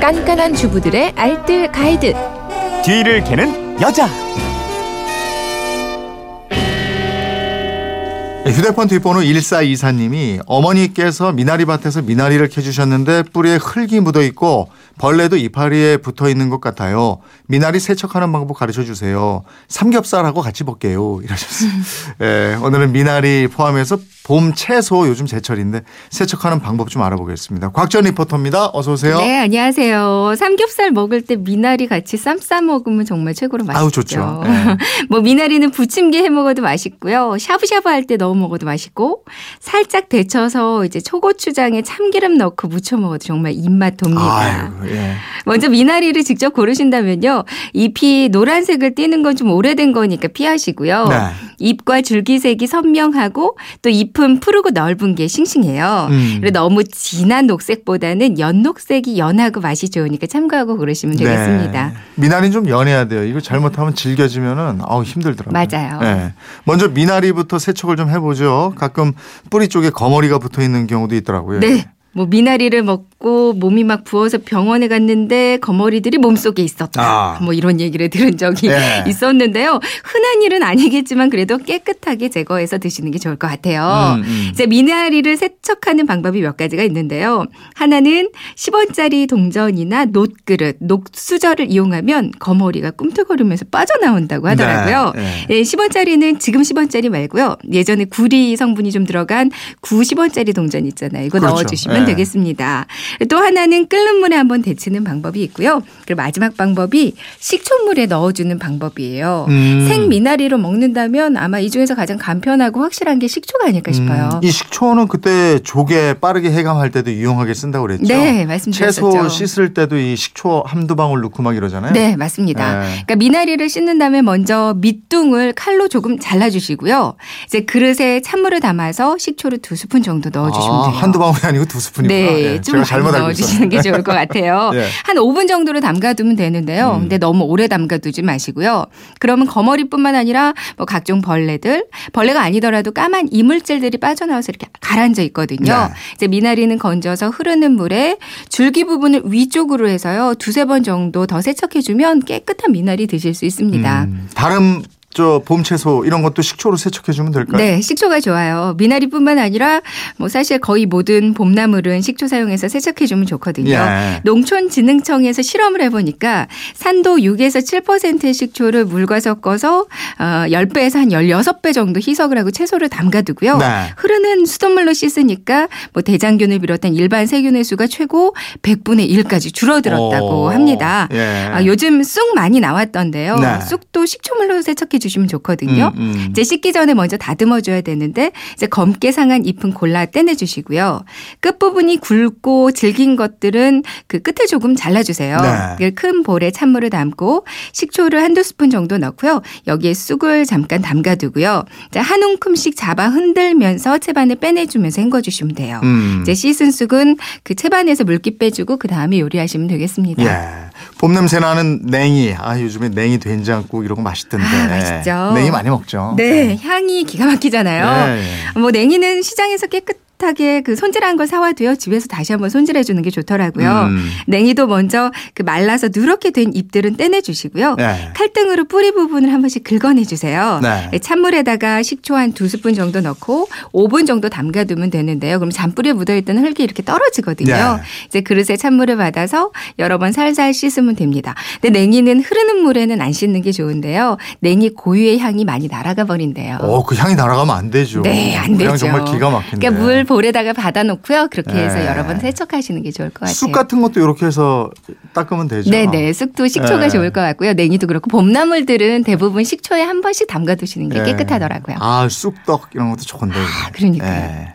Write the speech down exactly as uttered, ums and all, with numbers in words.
깐깐한 주부들의 알뜰 가이드. 뒤를 캐는 여자. 휴대폰 뒷번호 일사이사님이 어머니께서 미나리밭에서 미나리를 캐주셨는데 뿌리에 흙이 묻어있고 벌레도 이파리에 붙어있는 것 같아요. 미나리 세척하는 방법 가르쳐주세요. 삼겹살하고 같이 먹게요. 이러셨어요. 예, 오늘은 미나리 포함해서 봄 채소 요즘 제철인데 세척하는 방법 좀 알아보겠습니다. 곽전 리포터입니다. 어서 오세요. 네. 안녕하세요. 삼겹살 먹을 때 미나리 같이 쌈 싸 먹으면 정말 최고로 맛있죠. 아우 좋죠. 예. 뭐 미나리는 부침개 해 먹어도 맛있고요. 샤브샤브 할 때 넣어 먹어도 맛있고 살짝 데쳐서 이제 초고추장에 참기름 넣고 무쳐 먹어도 정말 입맛 돕니다. 아이고, 예. 먼저 미나리를 직접 고르신다면요. 잎이 노란색을 띠는 건 좀 오래된 거니까 피하시고요. 네. 잎과 줄기색이 선명하고 또 잎은 푸르고 넓은 게 싱싱해요. 음. 그리고 너무 진한 녹색보다는 연녹색이 연하고 맛이 좋으니까 참고하고 고르시면 네. 되겠습니다. 미나리는 좀 연해야 돼요. 이거 잘못하면 질겨지면은 아우 힘들더라고요. 맞아요. 네. 먼저 미나리부터 세척을 좀 해보죠. 가끔 뿌리 쪽에 거머리가 붙어 있는 경우도 있더라고요. 네. 뭐 미나리를 먹고 몸이 막 부어서 병원에 갔는데 거머리들이 몸속에 있었다. 아. 뭐 이런 얘기를 들은 적이 예. 있었는데요. 흔한 일은 아니겠지만 그래도 깨끗하게 제거해서 드시는 게 좋을 것 같아요. 음, 음. 이제 미나리를 세척하는 방법이 몇 가지가 있는데요. 하나는 십 원짜리 동전이나 놋그릇, 녹수저를 이용하면 거머리가 꿈틀거리면서 빠져나온다고 하더라고요. 네, 네. 예, 십 원짜리는 지금 십 원짜리 말고요. 예전에 구리 성분이 좀 들어간 구십 원짜리 동전 있잖아요. 이거 그렇죠. 넣어주시면 네. 되겠습니다. 또 하나는 끓는 물에 한번 데치는 방법이 있고요. 그리고 마지막 방법이 식초물에 넣어주는 방법이에요. 음. 생미나리로 먹는다면 아마 이 중에서 가장 간편하고 확실한 게 식초가 아닐까 싶어요. 음. 이 식초는 그때 조개 빠르게 해감할 때도 유용하게 쓴다고 그랬죠. 네. 말씀드렸었죠. 채소 씻을 때도 이 식초 한두 방울 넣고 막 이러잖아요. 네. 맞습니다. 네. 그러니까 미나리를 씻는 다음에 먼저 밑둥을 칼로 조금 잘라주시고요. 이제 그릇에 찬물을 담아서 식초를 두 스푼 정도 넣어주시면 돼요. 아, 한두 방울이 아니고 두 스푼. 네, 예, 좀 잘못 넣어주시는 게 좋을 것 같아요. 네. 한 오 분 정도로 담가두면 되는데요. 음. 근데 너무 오래 담가두지 마시고요. 그러면 거머리뿐만 아니라 뭐 각종 벌레들, 벌레가 아니더라도 까만 이물질들이 빠져나와서 이렇게 가라앉아 있거든요. 네. 이제 미나리는 건져서 흐르는 물에 줄기 부분을 위쪽으로 해서요. 두세 번 정도 더 세척해주면 깨끗한 미나리 드실 수 있습니다. 음. 다른 저 봄 채소 이런 것도 식초로 세척해 주면 될까요? 네, 식초가 좋아요. 미나리뿐만 아니라 뭐 사실 거의 모든 봄나물은 식초 사용해서 세척해 주면 좋거든요. 예. 농촌진흥청에서 실험을 해보니까 산도 육에서 칠 퍼센트의 식초를 물과 섞어서 십 배에서 한 십육 배 정도 희석을 하고 채소를 담가두고요. 네. 흐르는 수돗물로 씻으니까 뭐 대장균을 비롯한 일반 세균의 수가 최고 백분의 일까지 줄어들었다고 오. 합니다. 예. 아, 요즘 쑥 많이 나왔던데요. 네. 쑥도 식초물로 세척해 주. 주시면 좋거든요. 음, 음. 이제 씻기 전에 먼저 다듬어줘야 되는데 이제 검게 상한 잎은 골라 떼내주시고요. 끝부분이 굵고 질긴 것들은 그 끝에 조금 잘라주세요. 네. 큰 볼에 찬물을 담고 식초를 한두 스푼 정도 넣고요. 여기에 쑥을 잠깐 담가두고요. 이제 한 움큼씩 잡아 흔들면서 채반을 빼내주면서 헹궈주시면 돼요. 음. 이제 씻은 쑥은 그 채반에서 물기 빼주고 그다음에 요리하시면 되겠습니다. 예. 봄 냄새 나는 냉이. 아 요즘에 냉이 된장국 이런 거 맛있던데. 아, 맛있죠. 냉이 많이 먹죠. 네. 향이 기가 막히잖아요. 네, 네. 뭐 냉이는 시장에서 깨끗 하게 그 손질한 걸 사와도요. 집에서 다시 한번 손질해 주는 게 좋더라고요. 음. 냉이도 먼저 그 말라서 누렇게 된 잎들은 떼내 주시고요. 네. 칼등으로 뿌리 부분을 한 번씩 긁어내 주세요. 네. 찬물에다가 식초 한 두 스푼 정도 넣고 오 분 정도 담가두면 되는데요. 그럼 잔뿌리에 묻어있던 흙이 이렇게 떨어지거든요. 네. 이제 그릇에 찬물을 받아서 여러 번 살살 씻으면 됩니다. 근데 냉이는 흐르는 물에는 안 씻는 게 좋은데요. 냉이 고유의 향이 많이 날아가 버린대요. 오, 그 향이 날아가면 안 되죠. 네, 안 되죠. 그 향 정말 기가 막힌데. 그러니까 물 볼에다가 받아놓고요. 그렇게 해서 네. 여러 번 세척하시는 게 좋을 것 같아요. 쑥 같은 것도 이렇게 해서 닦으면 되죠. 네네. 쑥도 식초가 네. 좋을 것 같고요. 냉이도 그렇고 봄나물들은 대부분 식초에 한 번씩 담가두시는 게 네. 깨끗하더라고요. 아 쑥떡 이런 것도 좋은데. 아 그러니까요. 네.